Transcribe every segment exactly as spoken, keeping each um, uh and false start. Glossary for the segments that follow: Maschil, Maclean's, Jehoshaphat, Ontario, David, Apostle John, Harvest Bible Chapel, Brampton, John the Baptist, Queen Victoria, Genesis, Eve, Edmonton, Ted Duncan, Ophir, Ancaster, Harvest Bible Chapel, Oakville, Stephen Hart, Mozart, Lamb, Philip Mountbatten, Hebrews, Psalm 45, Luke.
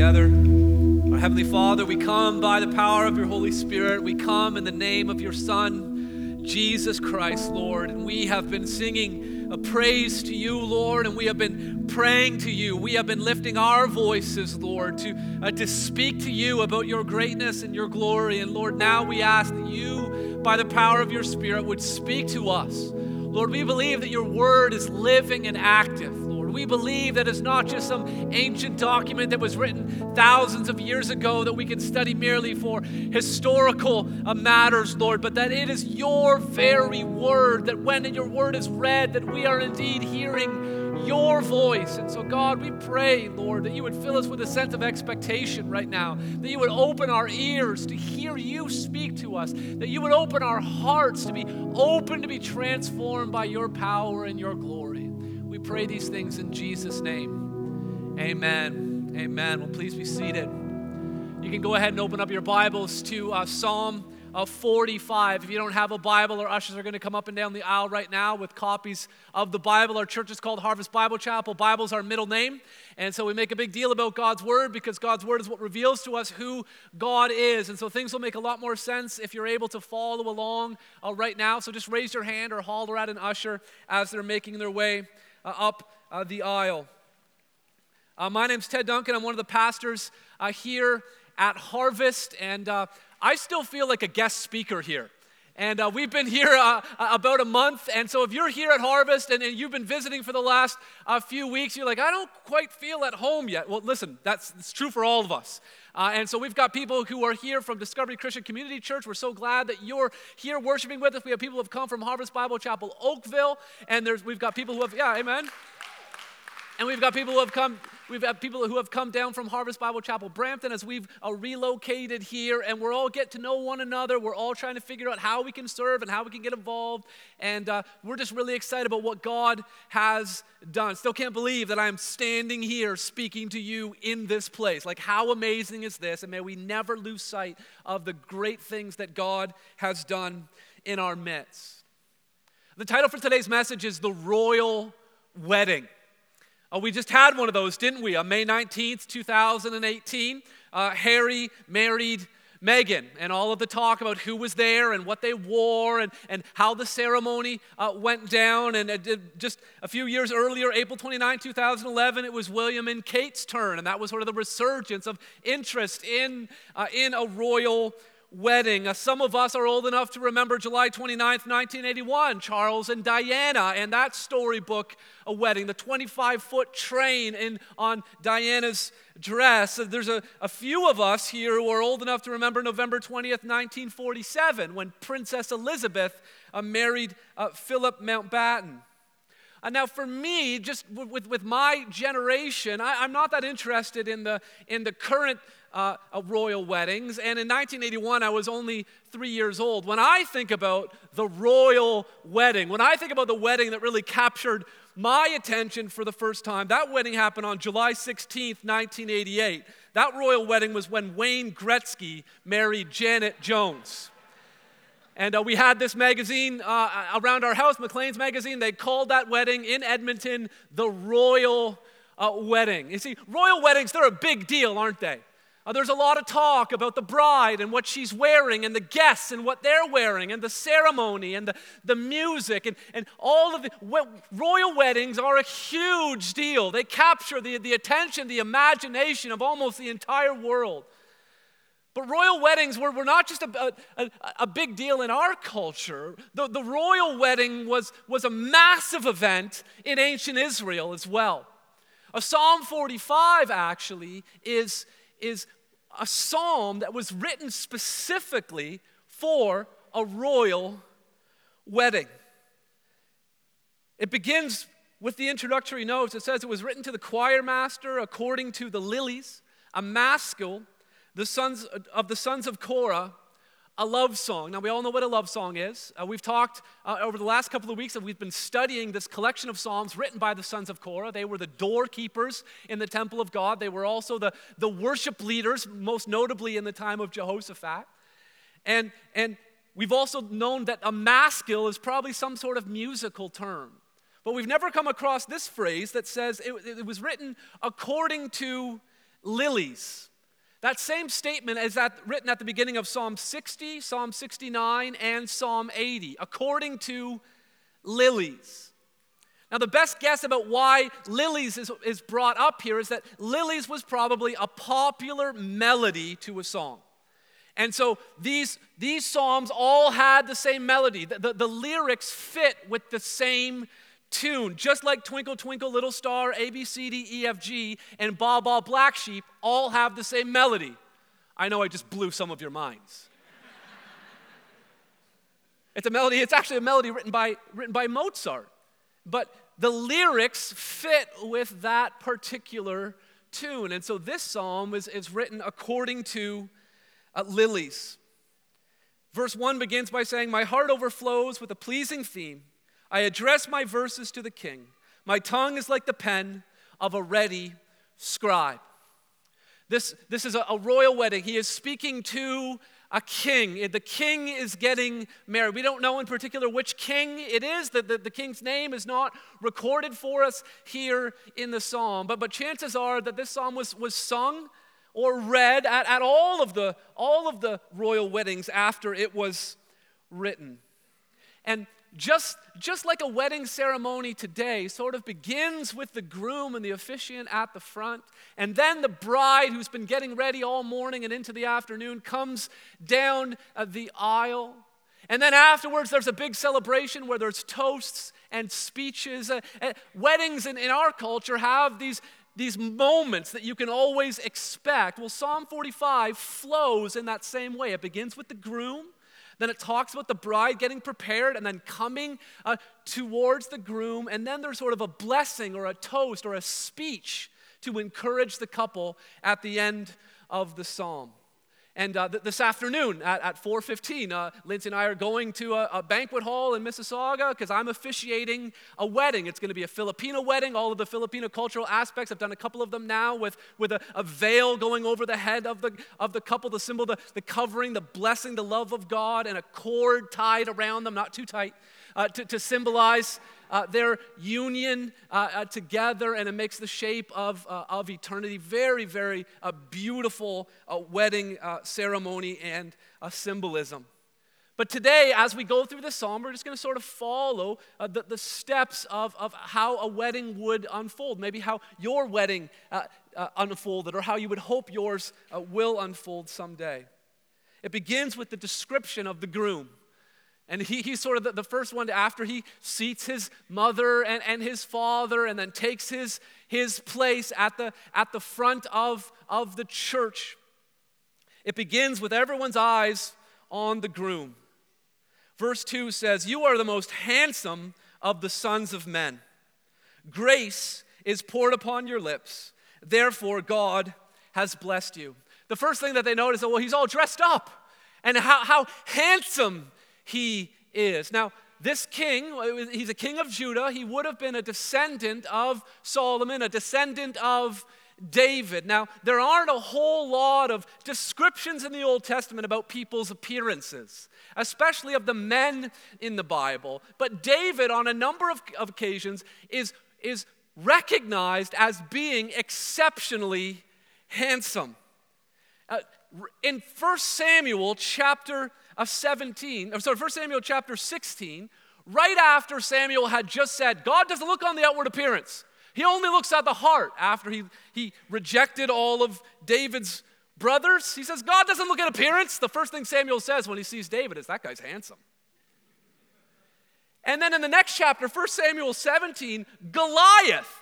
together. Our Heavenly Father, we come by the power of your Holy Spirit. We come in the name of your Son, Jesus Christ, Lord. And we have been singing a praise to you, Lord, and we have been praying to you. We have been lifting our voices, Lord, to, uh, to speak to you about your greatness and your glory. And Lord, now we ask that you, by the power of your Spirit, would speak to us. Lord, we believe that your word is living and active, Lord. We believe that it's not just some ancient document that was written thousands of years ago that we can study merely for historical matters, Lord, but that it is your very word, that when your word is read, that we are indeed hearing your voice. And so, God, we pray, Lord, that you would fill us with a sense of expectation right now, that you would open our ears to hear you speak to us, that you would open our hearts to be open to be transformed by your power and your glory. We pray these things in Jesus' name. Amen. Amen. Well, please be seated. You can go ahead and open up your Bibles to uh, Psalm forty-five. If you don't have a Bible, our ushers are going to come up and down the aisle right now with copies of the Bible. Our church is called Harvest Bible Chapel. Bible's our middle name. And so we make a big deal about God's Word because God's Word is what reveals to us who God is. And so things will make a lot more sense if you're able to follow along uh, right now. So just raise your hand or holler at an usher as they're making their way uh, up uh, the aisle. Uh, my name's Ted Duncan. I'm one of the pastors uh, here at Harvest. And uh, I still feel like a guest speaker here. And uh, we've been here uh, about a month, and so if you're here at Harvest and, and you've been visiting for the last uh, few weeks, you're like, I don't quite feel at home yet. Well, listen, that's it's true for all of us. Uh, and so we've got people who are here from Discovery Christian Community Church. We're so glad that you're here worshiping with us. We have people who have come from Harvest Bible Chapel, Oakville, and there's we've got people who have, yeah, amen. And we've got people who have come, we've had people who have come down from Harvest Bible Chapel, Brampton, as we've uh, relocated here, and we're all get to know one another. We're all trying to figure out how we can serve and how we can get involved, and uh, we're just really excited about what God has done. Still can't believe that I'm standing here speaking to you in this place. Like, how amazing is this? And may we never lose sight of the great things that God has done in our midst. The title for today's message is The Royal Wedding. Uh, we just had one of those, didn't we? On May nineteenth, two thousand eighteen, uh, Harry married Meghan, and all of the talk about who was there and what they wore and, and how the ceremony uh, went down. And uh, just a few years earlier, April twenty-ninth, two thousand eleven, it was William and Kate's turn, and that was sort of the resurgence of interest in, uh, in a royal wedding. Uh, some of us are old enough to remember July twenty-ninth, nineteen eighty-one, Charles and Diana and that storybook a wedding, the twenty-five foot train in, on Diana's dress. Uh, there's a, a few of us here who are old enough to remember November twentieth, nineteen forty-seven, when Princess Elizabeth uh, married uh, Philip Mountbatten. Uh, now, for me, just w- with, with my generation, I, I'm not that interested in the in the current uh, uh, royal weddings. And in nineteen eighty-one, I was only three years old. When I think about the royal wedding, when I think about the wedding that really captured my attention for the first time, that wedding happened on July sixteenth, nineteen eighty-eight. That royal wedding was when Wayne Gretzky married Janet Jones. And uh, we had this magazine uh, around our house, Maclean's magazine. They called that wedding in Edmonton the Royal uh, Wedding. You see, royal weddings, they're a big deal, aren't they? Uh, there's a lot of talk about the bride and what she's wearing and the guests and what they're wearing and the ceremony and the, the music and, and all of the... We, royal weddings are a huge deal. They capture the, the attention, the imagination of almost the entire world. But royal weddings were, were not just a, a, a big deal in our culture. The, the royal wedding was, was a massive event in ancient Israel as well. A Psalm forty-five actually is, is a psalm that was written specifically for a royal wedding. It begins with the introductory notes. It says it was written to the choir master according to the lilies, a Maschil, the sons of the sons of Korah, a love song. Now, we all know what a love song is. Uh, we've talked uh, over the last couple of weeks that we've been studying this collection of psalms written by the sons of Korah. They were the doorkeepers in the temple of God. They were also the, the worship leaders, most notably in the time of Jehoshaphat. And, and we've also known that a maschil is probably some sort of musical term. But we've never come across this phrase that says it, it was written according to lilies. That same statement is at, written at the beginning of Psalm sixty, Psalm sixty-nine, and Psalm eighty, according to lilies. Now, the best guess about why lilies is, is brought up here is that lilies was probably a popular melody to a song. And so these, these psalms all had the same melody. The, the, the lyrics fit with the same tune. Just like Twinkle, Twinkle, Little Star, A, B, C, D, E, F, G, and Ba, Ba, Black Sheep all have the same melody. I know I just blew some of your minds. It's a melody, it's actually a melody written by, written by Mozart. But the lyrics fit with that particular tune. And so this psalm is, is written according to Uh, lilies. Verse one begins by saying, "My heart overflows with a pleasing theme. I address my verses to the king. My tongue is like the pen of a ready scribe." This, this is a, a royal wedding. He is speaking to a king. The king is getting married. We don't know in particular which king it is. The, the, the king's name is not recorded for us here in the psalm. But, but chances are that this psalm was, was sung or read at, at all of the all of the royal weddings after it was written. And just, just like a wedding ceremony today sort of begins with the groom and the officiant at the front, and then the bride who's been getting ready all morning and into the afternoon comes down the aisle. And then afterwards there's a big celebration where there's toasts and speeches. Uh, uh, weddings in, in our culture have these These moments that you can always expect. Well, Psalm forty-five flows in that same way. It begins with the groom, then it talks about the bride getting prepared and then coming uh, towards the groom, and then there's sort of a blessing or a toast or a speech to encourage the couple at the end of the psalm. And uh, th- this afternoon at, at four fifteen, uh, Lindsay and I are going to a, a banquet hall in Mississauga because I'm officiating a wedding. It's going to be a Filipino wedding, all of the Filipino cultural aspects. I've done a couple of them now with, with a, a veil going over the head of the of the couple, the symbol, the, the covering, the blessing, the love of God, and a cord tied around them, not too tight, uh, to, to symbolize uh, their union uh, uh, together, and it makes the shape of, uh, of eternity. Very, very uh, beautiful uh, wedding uh, ceremony and uh, symbolism. But today, as we go through the psalm, we're just going to sort of follow uh, the, the steps of, of how a wedding would unfold, maybe how your wedding uh, uh, unfolded, or how you would hope yours uh, will unfold someday. It begins with the description of the groom. And he, he's sort of the, the first one to, after he seats his mother and, and his father and then takes his, his place at the, at the front of, of the church. It begins with everyone's eyes on the groom. Verse two says, "You are the most handsome of the sons of men. Grace is poured upon your lips. Therefore, God has blessed you." The first thing that they notice is, well, he's all dressed up. And how, how handsome he is. Now, this king, he's a king of Judah. He would have been a descendant of Solomon, a descendant of David. Now, there aren't a whole lot of descriptions in the Old Testament about people's appearances, especially of the men in the Bible. But David, on a number of occasions, is, is recognized as being exceptionally handsome. Uh, in First Samuel chapter of seventeen, I'm sorry, First Samuel chapter sixteen, right after Samuel had just said, God doesn't look on the outward appearance. He only looks at the heart. After he, he rejected all of David's brothers, he says, God doesn't look at appearance. The first thing Samuel says when he sees David is, that guy's handsome. And then in the next chapter, First Samuel seventeen, Goliath,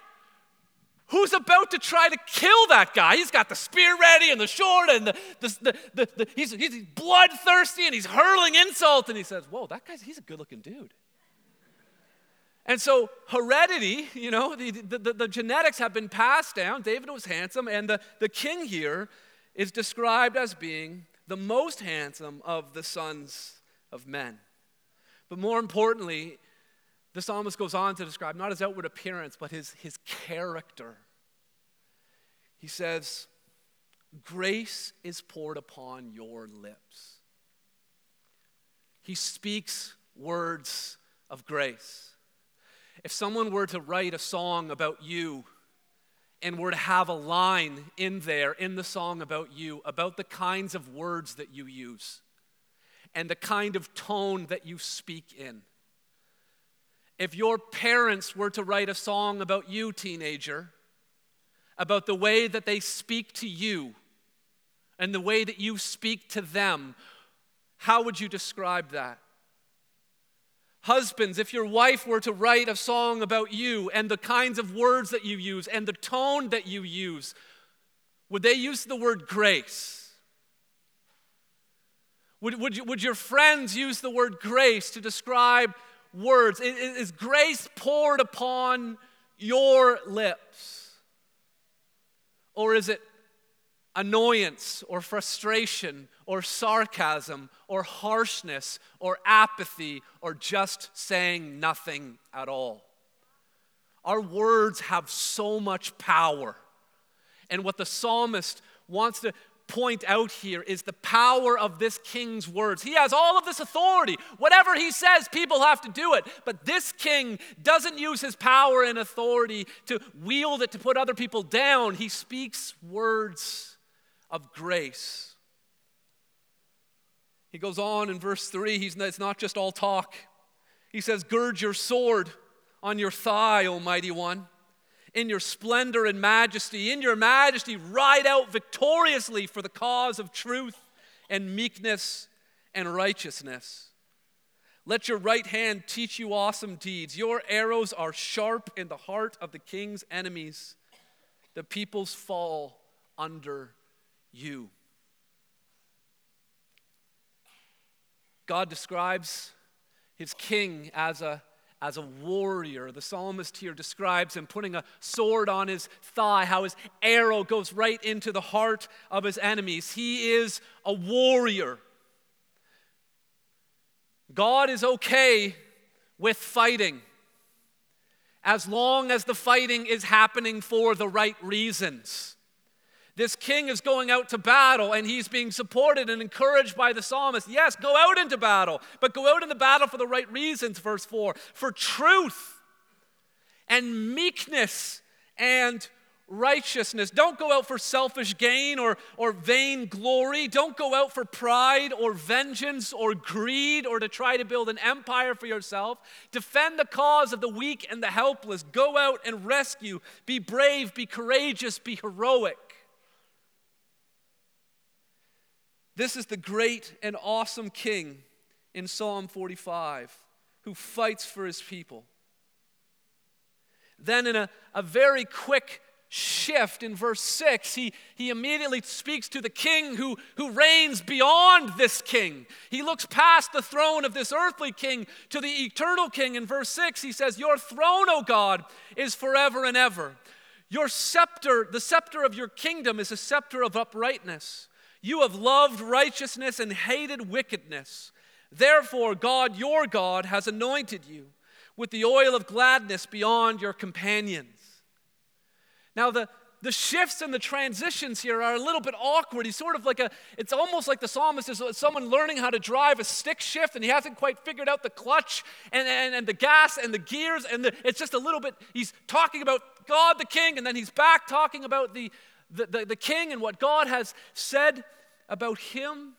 who's about to try to kill that guy. He's got the spear ready and the sword, and the, the, the, the, the he's, he's bloodthirsty and he's hurling insult. And he says, whoa, that guy's, he's a good-looking dude. And so heredity, you know, the, the, the genetics have been passed down. David was handsome, and the, the king here is described as being the most handsome of the sons of men. But more importantly, the psalmist goes on to describe not his outward appearance, but his, his character. He says, grace is poured upon your lips. He speaks words of grace. If someone were to write a song about you and were to have a line in there, in the song about you, about the kinds of words that you use and the kind of tone that you speak in. If your parents were to write a song about you, teenager, about the way that they speak to you and the way that you speak to them, how would you describe that? Husbands, if your wife were to write a song about you and the kinds of words that you use and the tone that you use, would they use the word grace? Would, would, you, would your friends use the word grace to describe words? Is grace poured upon your lips? Or is it annoyance or frustration or sarcasm or harshness or apathy or just saying nothing at all? Our words have so much power. And what the psalmist wants to point out here is the power of this king's words. He has all of this authority. Whatever he says, people have to do it. But this king doesn't use his power and authority to wield it to put other people down. He speaks words of grace. He goes on in verse three. He's, it's not just all talk. He says, "Gird your sword on your thigh, O mighty one. In your splendor and majesty, in your majesty, ride out victoriously for the cause of truth and meekness and righteousness. Let your right hand teach you awesome deeds. Your arrows are sharp in the heart of the king's enemies. The peoples fall under you." God describes his king as a As a warrior. The psalmist here describes him putting a sword on his thigh, how his arrow goes right into the heart of his enemies. He is a warrior. God is okay with fighting, as long as the fighting is happening for the right reasons. This king is going out to battle, and he's being supported and encouraged by the psalmist. Yes, go out into battle, but go out in the battle for the right reasons, verse four, for truth and meekness and righteousness. Don't go out for selfish gain or, or vain glory. Don't go out for pride or vengeance or greed or to try to build an empire for yourself. Defend the cause of the weak and the helpless. Go out and rescue. Be brave, be courageous, be heroic. This is the great and awesome king in Psalm forty-five who fights for his people. Then in a, a very quick shift in verse six, he, he immediately speaks to the king who, who reigns beyond this king. He looks past the throne of this earthly king to the eternal king. In verse six, he says, "Your throne, O God, is forever and ever. Your scepter, the scepter of your kingdom, is a scepter of uprightness. You have loved righteousness and hated wickedness. Therefore, God, your God, has anointed you with the oil of gladness beyond your companions." Now, the, the shifts and the transitions here are a little bit awkward. He's sort of like a, it's almost like the psalmist is someone learning how to drive a stick shift, and he hasn't quite figured out the clutch and, and, and the gas and the gears. And the, it's just a little bit, he's talking about God the king, and then he's back talking about the The, the, the king and what God has said about him.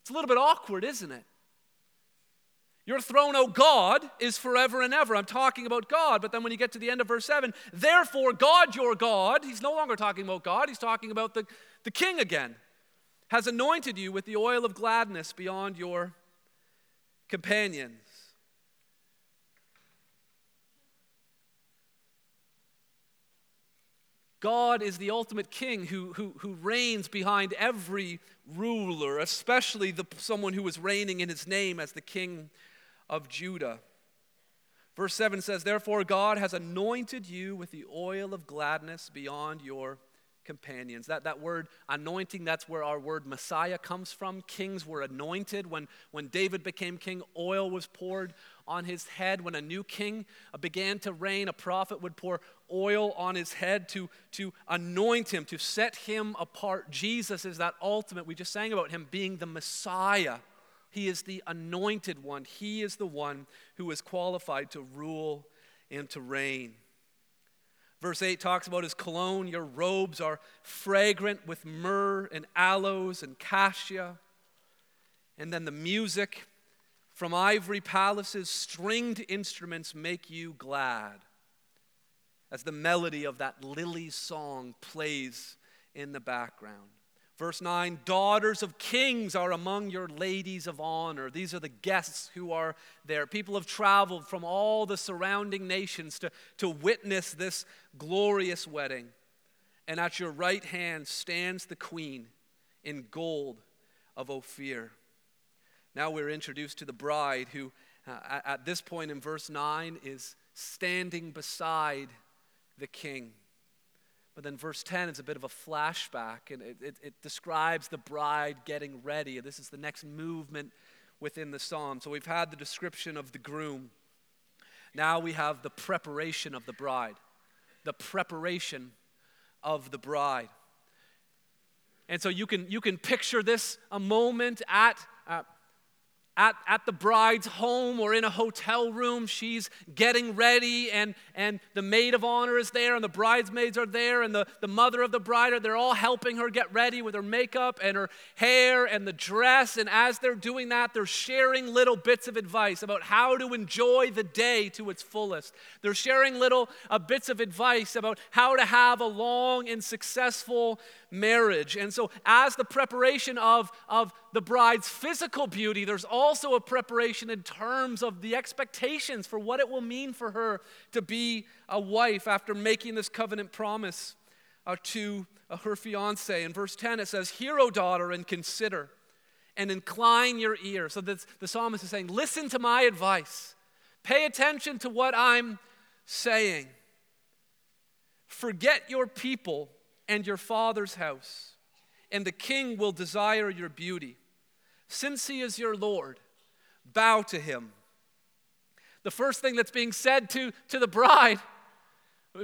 It's a little bit awkward, isn't it? Your throne, O God, is forever and ever. I'm talking about God, but then when you get to the end of verse seven, therefore, God, your God, he's no longer talking about God, he's talking about the, the king again, has anointed you with the oil of gladness beyond your companions. God is the ultimate king who, who, who reigns behind every ruler, especially the, someone who is reigning in his name as the king of Judah. Verse seven says, "Therefore God has anointed you with the oil of gladness beyond your companions." That, that word anointing, that's where our word Messiah comes from. Kings were anointed. When, when David became king, oil was poured on his head. When a new king began to reign, a prophet would pour oil on his head to, to anoint him, to set him apart. Jesus is that ultimate. We just sang about him being the Messiah. He is the anointed one. He is the one who is qualified to rule and to reign. Verse eight talks about his cologne. Your robes are fragrant with myrrh and aloes and cassia. And then the music from ivory palaces, stringed instruments make you glad. As the melody of that lily song plays in the background. Verse nine, daughters of kings are among your ladies of honor. These are the guests who are there. People have traveled from all the surrounding nations to, to witness this glorious wedding. And at your right hand stands the queen in gold of Ophir. Now we're introduced to the bride who, uh, at this point in verse nine, is standing beside the king. But then verse ten is a bit of a flashback, and it, it, it describes the bride getting ready. This is the next movement within the psalm. So we've had the description of the groom. Now we have the preparation of the bride. The preparation of the bride. And so you can you can picture this a moment at uh, At, at the bride's home or in a hotel room. She's getting ready, and, and the maid of honor is there, and the bridesmaids are there, and the, the mother of the bride are there, all helping her get ready with her makeup and her hair and the dress. And as they're doing that, they're sharing little bits of advice about how to enjoy the day to its fullest. They're sharing little uh, bits of advice about how to have a long and successful marriage. And so as the preparation of, of the bride's physical beauty, there's also a preparation in terms of the expectations for what it will mean for her to be a wife after making this covenant promise uh, to uh, her fiancé. In verse ten it says, "Hear, O daughter, and consider, and incline your ear." So that's, the psalmist is saying, listen to my advice. Pay attention to what I'm saying. Forget your people and your father's house, and the king will desire your beauty. Since he is your Lord, bow to him. The first thing that's being said to, to the bride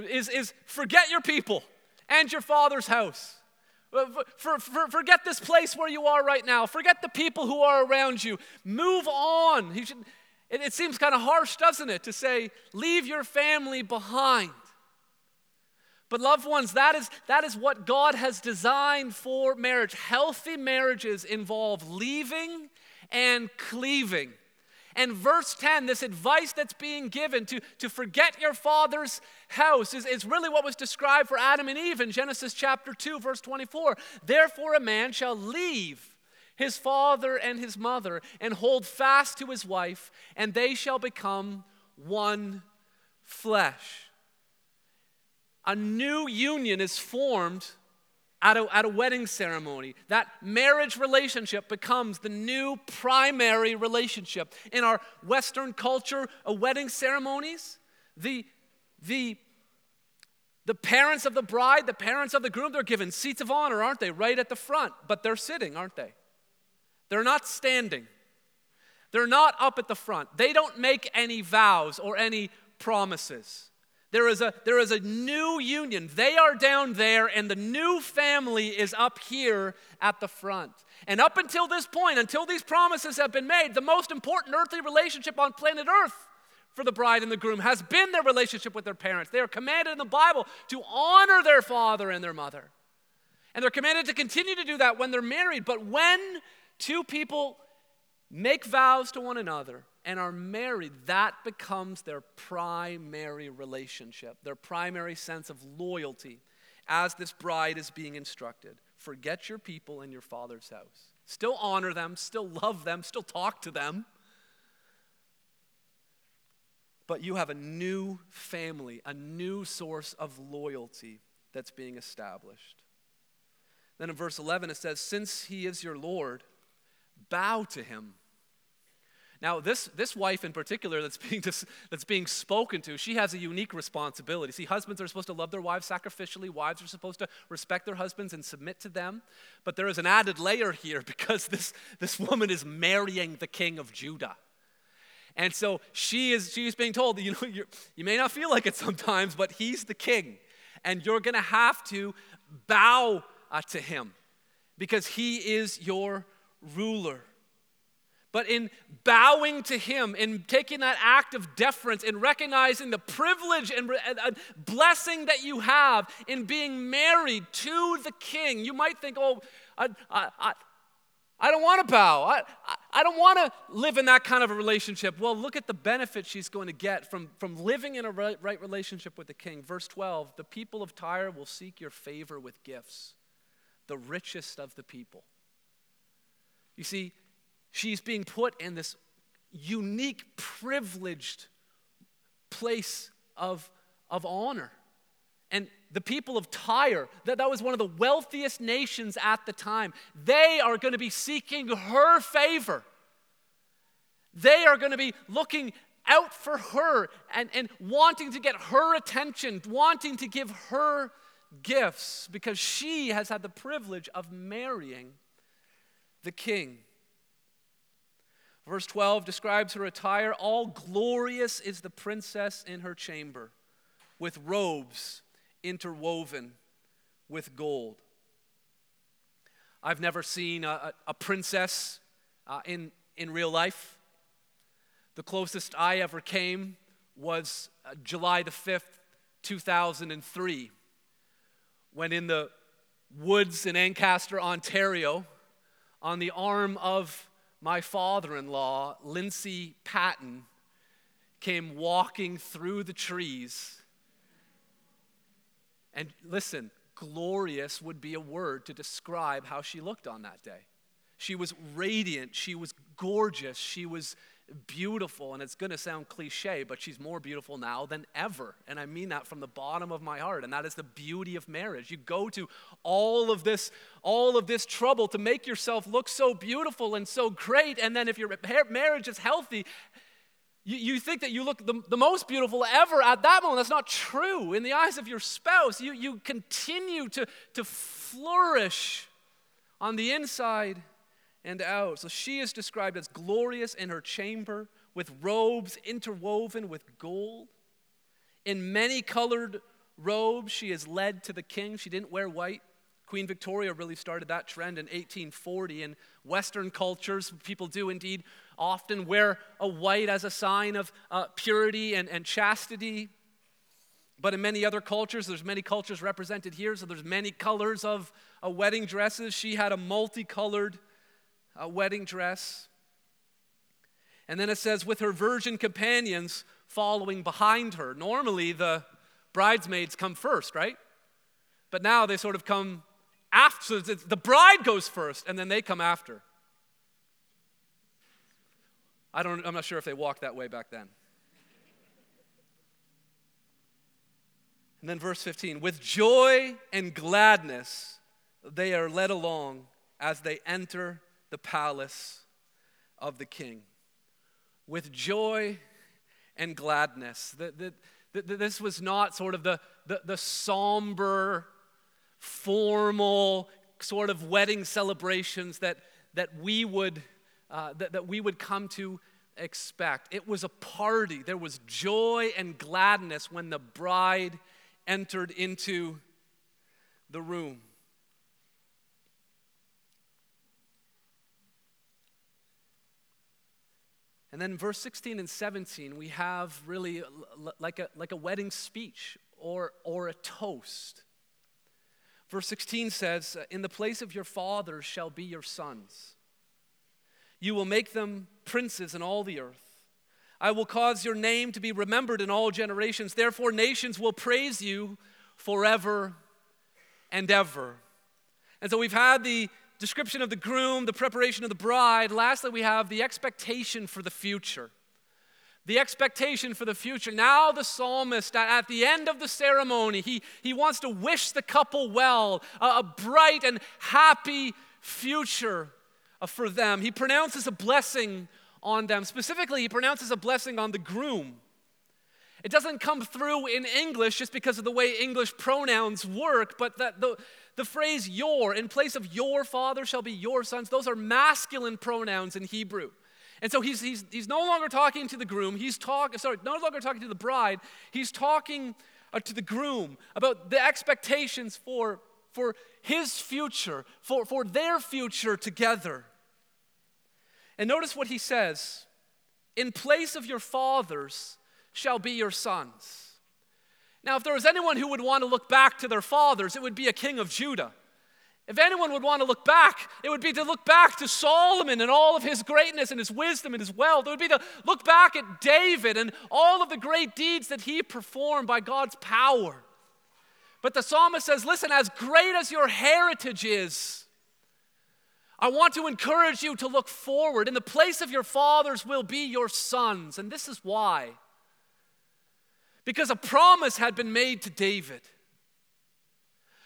is, is forget your people and your father's house. For, for, forget this place where you are right now. Forget the people who are around you. Move on. He should, it, it seems kind of harsh, doesn't it, to say, leave your family behind. But loved ones, that is, that is what God has designed for marriage. Healthy marriages involve leaving and cleaving. And verse ten, this advice that's being given to, to forget your father's house is, is really what was described for Adam and Eve in Genesis chapter two, verse twenty-four. Therefore a man shall leave his father and his mother and hold fast to his wife, and they shall become one flesh. A new union is formed at a, at a wedding ceremony. That marriage relationship becomes the new primary relationship. In our Western culture, a wedding ceremonies, the, the, the parents of the bride, the parents of the groom, they're given seats of honor, aren't they? Right at the front. But they're sitting, aren't they? They're not standing. They're not up at the front. They don't make any vows or any promises. There is a, there is a new union. They are down there, and the new family is up here at the front. And up until this point, until these promises have been made, the most important earthly relationship on planet Earth for the bride and the groom has been their relationship with their parents. They are commanded in the Bible to honor their father and their mother. And they're commanded to continue to do that when they're married. But when two people make vows to one another and are married, that becomes their primary relationship, their primary sense of loyalty as this bride is being instructed. Forget your people and your father's house. Still honor them, still love them, still talk to them. But you have a new family, a new source of loyalty that's being established. Then in verse eleven it says, since he is your Lord, bow to him. Now, this, this wife in particular that's being, dis, that's being spoken to, she has a unique responsibility. See, husbands are supposed to love their wives sacrificially. Wives are supposed to respect their husbands and submit to them. But there is an added layer here because this, this woman is marrying the king of Judah. And so she is she's being told, you know, you're, you may not feel like it sometimes, but he's the king. And you're going to have to bow uh, to him because he is your ruler. But in bowing to him, in taking that act of deference, in recognizing the privilege and blessing that you have in being married to the king, you might think, oh, I, I, I, I don't want to bow. I, I, I don't want to live in that kind of a relationship. Well, look at the benefit she's going to get from, from living in a right, right relationship with the king. Verse twelve, the people of Tyre will seek your favor with gifts, the richest of the people. You see, she's being put in this unique, privileged place of, of honor. And the people of Tyre, that, that was one of the wealthiest nations at the time, they are going to be seeking her favor. They are going to be looking out for her and, and wanting to get her attention, wanting to give her gifts, because she has had the privilege of marrying the king. Verse twelve describes her attire. All glorious is the princess in her chamber, with robes interwoven with gold. I've never seen a, a princess uh, in, in real life. The closest I ever came was uh, July the fifth, two thousand three, when in the woods in Ancaster, Ontario, on the arm of my father-in-law, Lindsay Patton, came walking through the trees. And listen, glorious would be a word to describe how she looked on that day. She was radiant, she was gorgeous, she was beautiful, and it's going to sound cliche, but she's more beautiful now than ever, and I mean that from the bottom of my heart. And that is the beauty of marriage. You go to all of this all of this trouble to make yourself look so beautiful and so great, and then if your marriage is healthy, you, you think that you look the, the most beautiful ever at that moment. That's not true. In the eyes of your spouse, you, you continue to, to flourish on the inside and out. So she is described as glorious in her chamber, with robes interwoven with gold. In many colored robes, she is led to the king. She didn't wear white. Queen Victoria really started that trend in eighteen forty. In Western cultures, people do indeed often wear a white as a sign of uh, purity and, and chastity. But in many other cultures, there's many cultures represented here, so there's many colors of uh, wedding dresses. She had a multicolored a wedding dress. And then it says, with her virgin companions following behind her. Normally the bridesmaids come first, right? But now they sort of come after. So the bride goes first, and then they come after. I don't, I'm not sure if they walked that way back then. And then verse fifteen, with joy and gladness they are led along as they enter the palace of the king. With joy and gladness. The, the, the, this was not sort of the, the, the somber, formal sort of wedding celebrations that, that, we would, uh, that, that we would come to expect. It was a party. There was joy and gladness when the bride entered into the room. And then verse sixteen and seventeen, we have really like a, like a wedding speech or, or a toast. Verse sixteen says, in the place of your fathers shall be your sons. You will make them princes in all the earth. I will cause your name to be remembered in all generations. Therefore, nations will praise you forever and ever. And so we've had the description of the groom, the preparation of the bride. Lastly, we have the expectation for the future. The expectation for the future. Now the psalmist, at the end of the ceremony, he, he wants to wish the couple well, a, a bright and happy future for them. He pronounces a blessing on them. Specifically, he pronounces a blessing on the groom. It doesn't come through in English just because of the way English pronouns work, but that the, the phrase your, in place of your father shall be your sons, those are masculine pronouns in Hebrew. And so he's, he's, he's no longer talking to the groom, he's talking, sorry, no longer talking to the bride, he's talking uh, to the groom about the expectations for, for his future, for, for their future together. And notice what he says. In place of your fathers shall be your sons. Now, if there was anyone who would want to look back to their fathers, it would be a king of Judah. If anyone would want to look back, it would be to look back to Solomon and all of his greatness and his wisdom and his wealth. It would be to look back at David and all of the great deeds that he performed by God's power. But the psalmist says, listen, as great as your heritage is, I want to encourage you to look forward. In the place of your fathers will be your sons. And this is why. Because a promise had been made to David.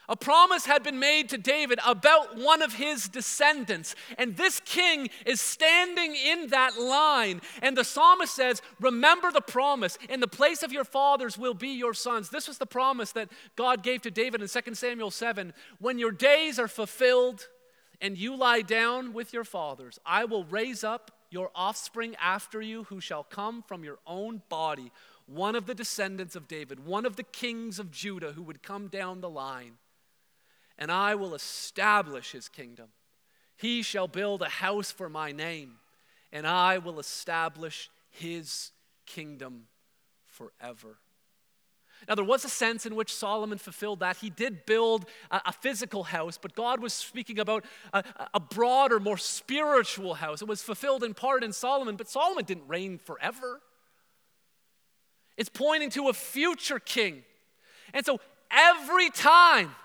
A promise had been made to David about one of his descendants. And this king is standing in that line. And the psalmist says, remember the promise. In the place of your fathers will be your sons. This was the promise that God gave to David in Second Samuel seven. When your days are fulfilled and you lie down with your fathers, I will raise up your offspring after you who shall come from your own body. One of the descendants of David, one of the kings of Judah who would come down the line. And I will establish his kingdom. He shall build a house for my name, and I will establish his kingdom forever. Now, there was a sense in which Solomon fulfilled that. He did build a, a physical house, but God was speaking about a, a broader, more spiritual house. It was fulfilled in part in Solomon, but Solomon didn't reign forever. It's pointing to a future king. And so every time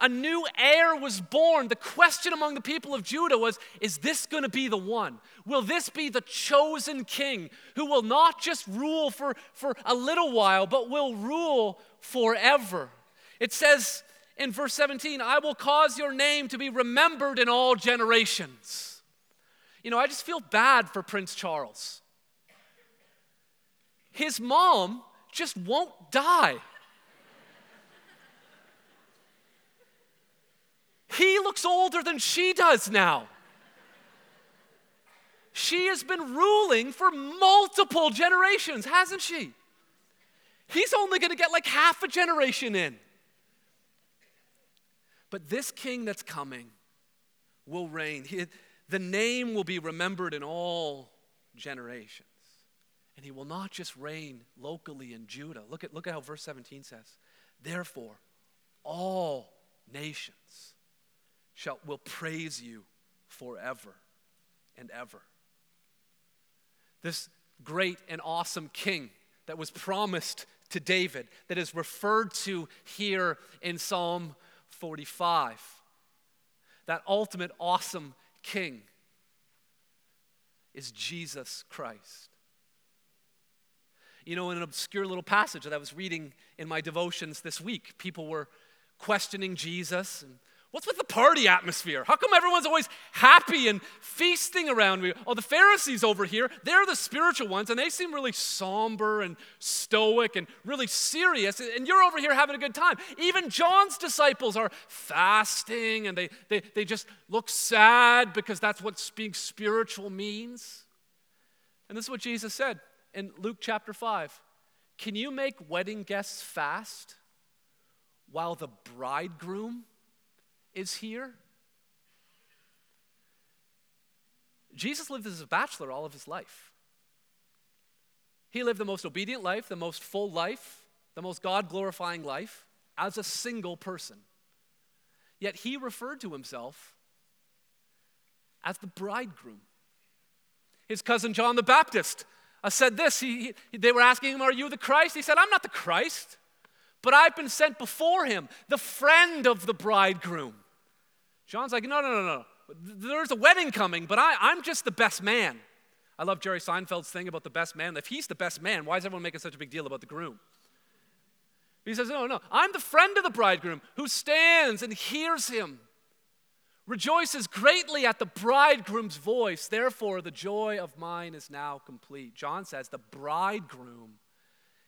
a new heir was born, the question among the people of Judah was, is this going to be the one? Will this be the chosen king who will not just rule for, for a little while, but will rule forever? It says in verse seventeen, I will cause your name to be remembered in all generations. You know, I just feel bad for Prince Charles. His mom just won't die. He looks older than she does now. She has been ruling for multiple generations, hasn't she? He's only going to get like half a generation in. But this king that's coming will reign. He, the name will be remembered in all generations. And he will not just reign locally in Judah. Look at, look at how verse seventeen says. Therefore, all nations shall will praise you forever and ever. This great and awesome king that was promised to David, that is referred to here in Psalm forty-five, that ultimate awesome king is Jesus Christ. You know, in an obscure little passage that I was reading in my devotions this week, people were questioning Jesus. And what's with the party atmosphere? How come everyone's always happy and feasting around me? Oh, the Pharisees over here, they're the spiritual ones, and they seem really somber and stoic and really serious, and you're over here having a good time. Even John's disciples are fasting, and they, they, they just look sad because that's what being spiritual means. And this is what Jesus said. In Luke chapter five, can you make wedding guests fast while the bridegroom is here? Jesus lived as a bachelor all of his life. He lived the most obedient life, the most full life, the most God-glorifying life as a single person. Yet he referred to himself as the bridegroom. His cousin John the Baptist I said this, he, he, they were asking him, are you the Christ? He said, I'm not the Christ, but I've been sent before him, the friend of the bridegroom. John's like, no, no, no, no. There's a wedding coming, but I, I'm just the best man. I love Jerry Seinfeld's thing about the best man. If he's the best man, why is everyone making such a big deal about the groom? He says, no, no, I'm the friend of the bridegroom who stands and hears him, rejoices greatly at the bridegroom's voice. Therefore, the joy of mine is now complete. John says the bridegroom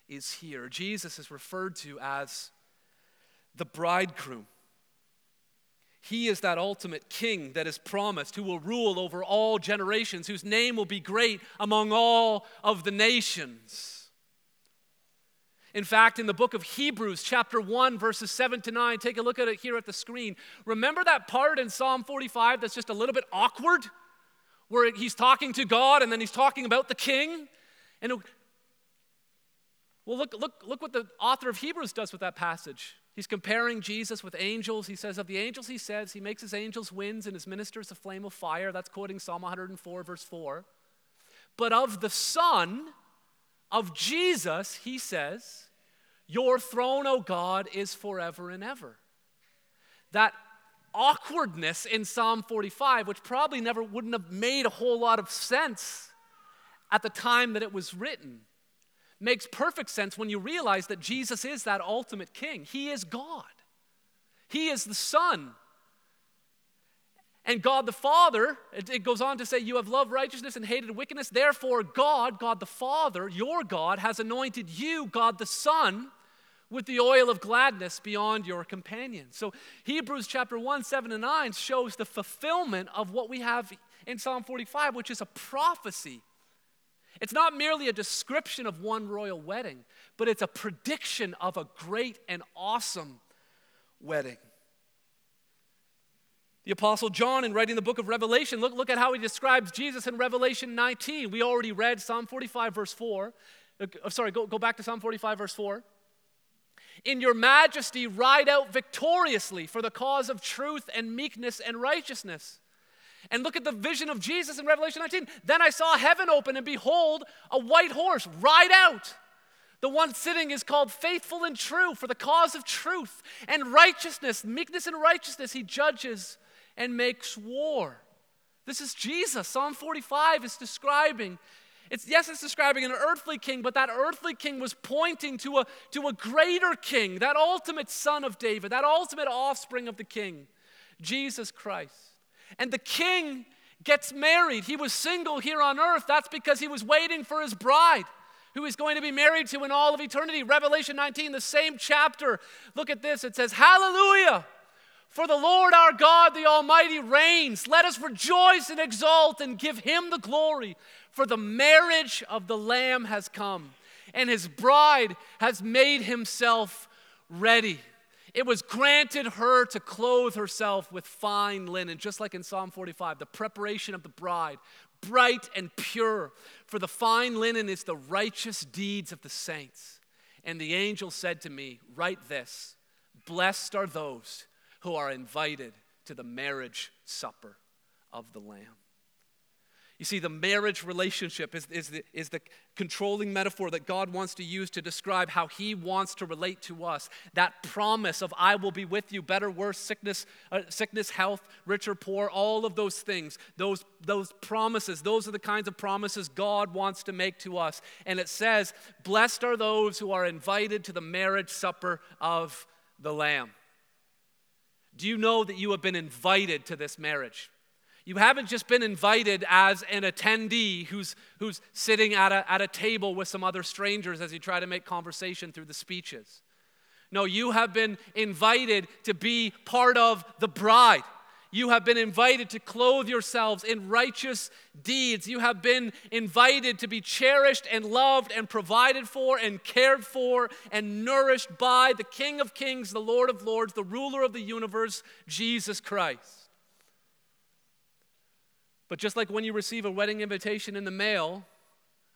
is here. Jesus is referred to as the bridegroom. He is that ultimate king that is promised, who will rule over all generations, whose name will be great among all of the nations. In fact, in the book of Hebrews, chapter one, verses seven to nine, take a look at it here at the screen. Remember that part in Psalm forty-five that's just a little bit awkward? where he's talking to God and then he's talking about the king. And it, well, look, look, look what the author of Hebrews does with that passage. He's comparing Jesus with angels. He says, of the angels, he says, he makes his angels winds and his ministers a flame of fire. That's quoting Psalm one hundred four, verse four. But of the Son, of Jesus, he says, your throne, O God, is forever and ever. That awkwardness in Psalm forty-five, which probably never wouldn't have made a whole lot of sense at the time that it was written, makes perfect sense when you realize that Jesus is that ultimate king. He is God. He is the Son. And God the Father, it goes on to say, you have loved righteousness and hated wickedness. Therefore, God, God the Father, your God, has anointed you, God the Son, with the oil of gladness beyond your companion. So Hebrews chapter one, seven and nine shows the fulfillment of what we have in Psalm forty-five, which is a prophecy. It's not merely a description of one royal wedding, but it's a prediction of a great and awesome wedding. The Apostle John, in writing the book of Revelation, look, look at how he describes Jesus in Revelation nineteen. We already read Psalm forty-five, verse four. Uh, sorry, go, go back to Psalm forty-five, verse four. In your majesty ride out victoriously for the cause of truth and meekness and righteousness. And look at the vision of Jesus in Revelation nineteen. Then I saw heaven open, and behold, a white horse, ride out. The one sitting is called Faithful and True, for the cause of truth and righteousness, meekness and righteousness, he judges and makes war. This is Jesus. Psalm forty-five is describing, it's, yes, it's describing an earthly king, but that earthly king was pointing to a, to a greater king, that ultimate son of David, that ultimate offspring of the king, Jesus Christ. And the king gets married. He was single here on earth. That's because he was waiting for his bride, who he's going to be married to in all of eternity. Revelation nineteen, the same chapter. Look at this. It says, hallelujah! For the Lord our God, the Almighty, reigns. Let us rejoice and exult and give him the glory. For the marriage of the Lamb has come, and his bride has made himself ready. It was granted her to clothe herself with fine linen, just like in Psalm forty-five, the preparation of the bride, bright and pure. For the fine linen is the righteous deeds of the saints. And the angel said to me, write this, blessed are those who are invited to the marriage supper of the Lamb. You see, the marriage relationship is, is, the, is the controlling metaphor that God wants to use to describe how he wants to relate to us. That promise of I will be with you, better, worse, sickness, uh, sickness, health, rich or poor, all of those things, those, those promises, those are the kinds of promises God wants to make to us. And it says, blessed are those who are invited to the marriage supper of the Lamb. Do you know that you have been invited to this marriage? You haven't just been invited as an attendee who's, who's sitting at a, at a table with some other strangers as you try to make conversation through the speeches. No, you have been invited to be part of the bride. You have been invited to clothe yourselves in righteous deeds. You have been invited to be cherished and loved and provided for and cared for and nourished by the King of Kings, the Lord of Lords, the ruler of the universe, Jesus Christ. But just like when you receive a wedding invitation in the mail,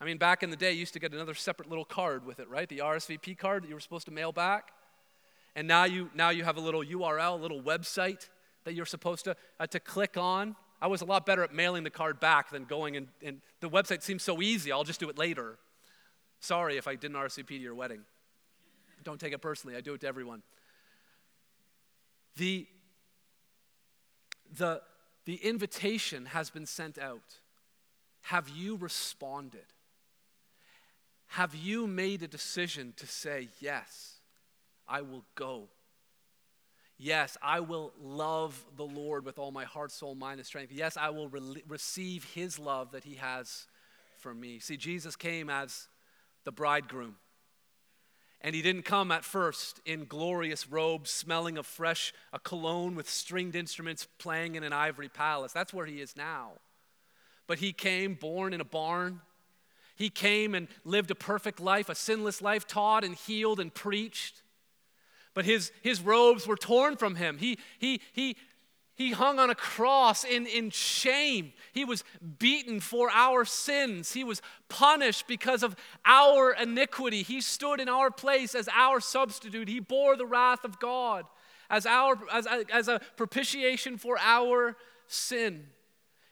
I mean, back in the day, you used to get another separate little card with it, right? The R S V P card that you were supposed to mail back. And now you now you have a little U R L, a little website that you're supposed to uh, to click on. I was a lot better at mailing the card back than going and, and the website seems so easy. I'll just do it later. Sorry if I didn't R S V P to your wedding. Don't take it personally. I do it to everyone. The the The invitation has been sent out. Have you responded? Have you made a decision to say, yes, I will go. Yes, I will love the Lord with all my heart, soul, mind, and strength. Yes, I will re- receive his love that he has for me. See, Jesus came as the bridegroom. And he didn't come at first in glorious robes, smelling of fresh, a cologne with stringed instruments playing in an ivory palace. That's where he is now. But he came born in a barn. He came and lived a perfect life, a sinless life, taught and healed and preached. But his, his robes were torn from him. He, he, he, He hung on a cross in, in shame. He was beaten for our sins. He was punished because of our iniquity. He stood in our place as our substitute. He bore the wrath of God as, our, as, as a propitiation for our sin.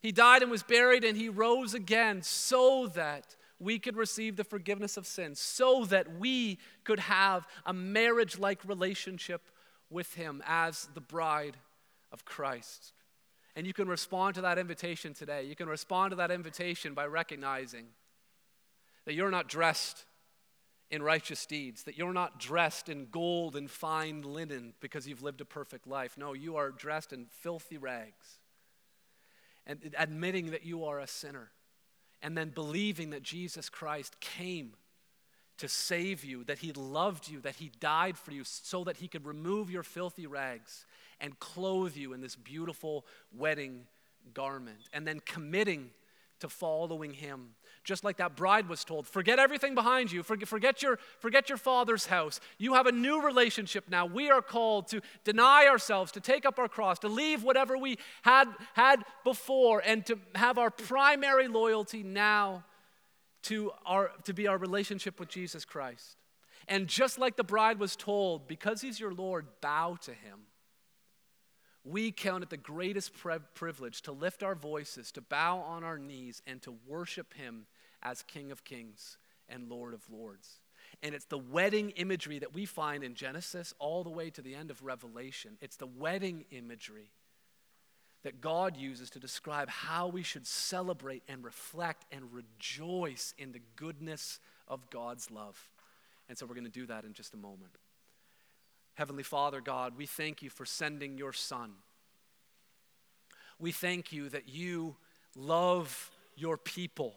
He died and was buried, and he rose again so that we could receive the forgiveness of sins, so that we could have a marriage-like relationship with him as the bride of Christ. And you can respond to that invitation today. You can respond to that invitation by recognizing that you're not dressed in righteous deeds, that you're not dressed in gold and fine linen because you've lived a perfect life. No, you are dressed in filthy rags, and admitting that you are a sinner, and then believing that Jesus Christ came to save you, that he loved you, that he died for you so that he could remove your filthy rags and clothe you in this beautiful wedding garment. And then committing to following him. Just like that bride was told, forget everything behind you. Forget your, forget your father's house. You have a new relationship now. We are called to deny ourselves, to take up our cross, to leave whatever we had, had before, and to have our primary loyalty now to, our, to be our relationship with Jesus Christ. And just like the bride was told, because he's your Lord, bow to him. We count it the greatest privilege to lift our voices, to bow on our knees, and to worship him as King of Kings and Lord of Lords. And it's the wedding imagery that we find in Genesis all the way to the end of Revelation. It's the wedding imagery that God uses to describe how we should celebrate and reflect and rejoice in the goodness of God's love. And so we're going to do that in just a moment. Heavenly Father, God, we thank you for sending your Son. We thank you that you love your people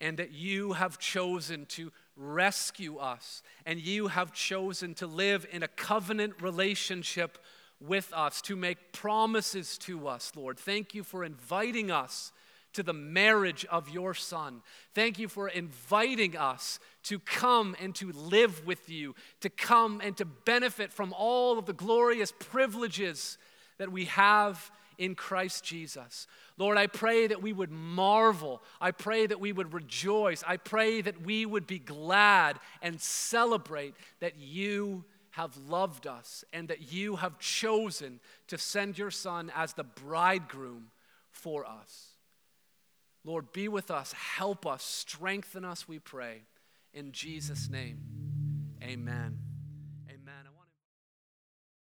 and that you have chosen to rescue us, and you have chosen to live in a covenant relationship with us, to make promises to us, Lord. Thank you for inviting us to the marriage of your Son. Thank you for inviting us to come and to live with you, to come and to benefit from all of the glorious privileges that we have in Christ Jesus. Lord, I pray that we would marvel. I pray that we would rejoice. I pray that we would be glad and celebrate that you have loved us and that you have chosen to send your Son as the bridegroom for us. Lord, be with us, help us, strengthen us, we pray. In Jesus' name, amen.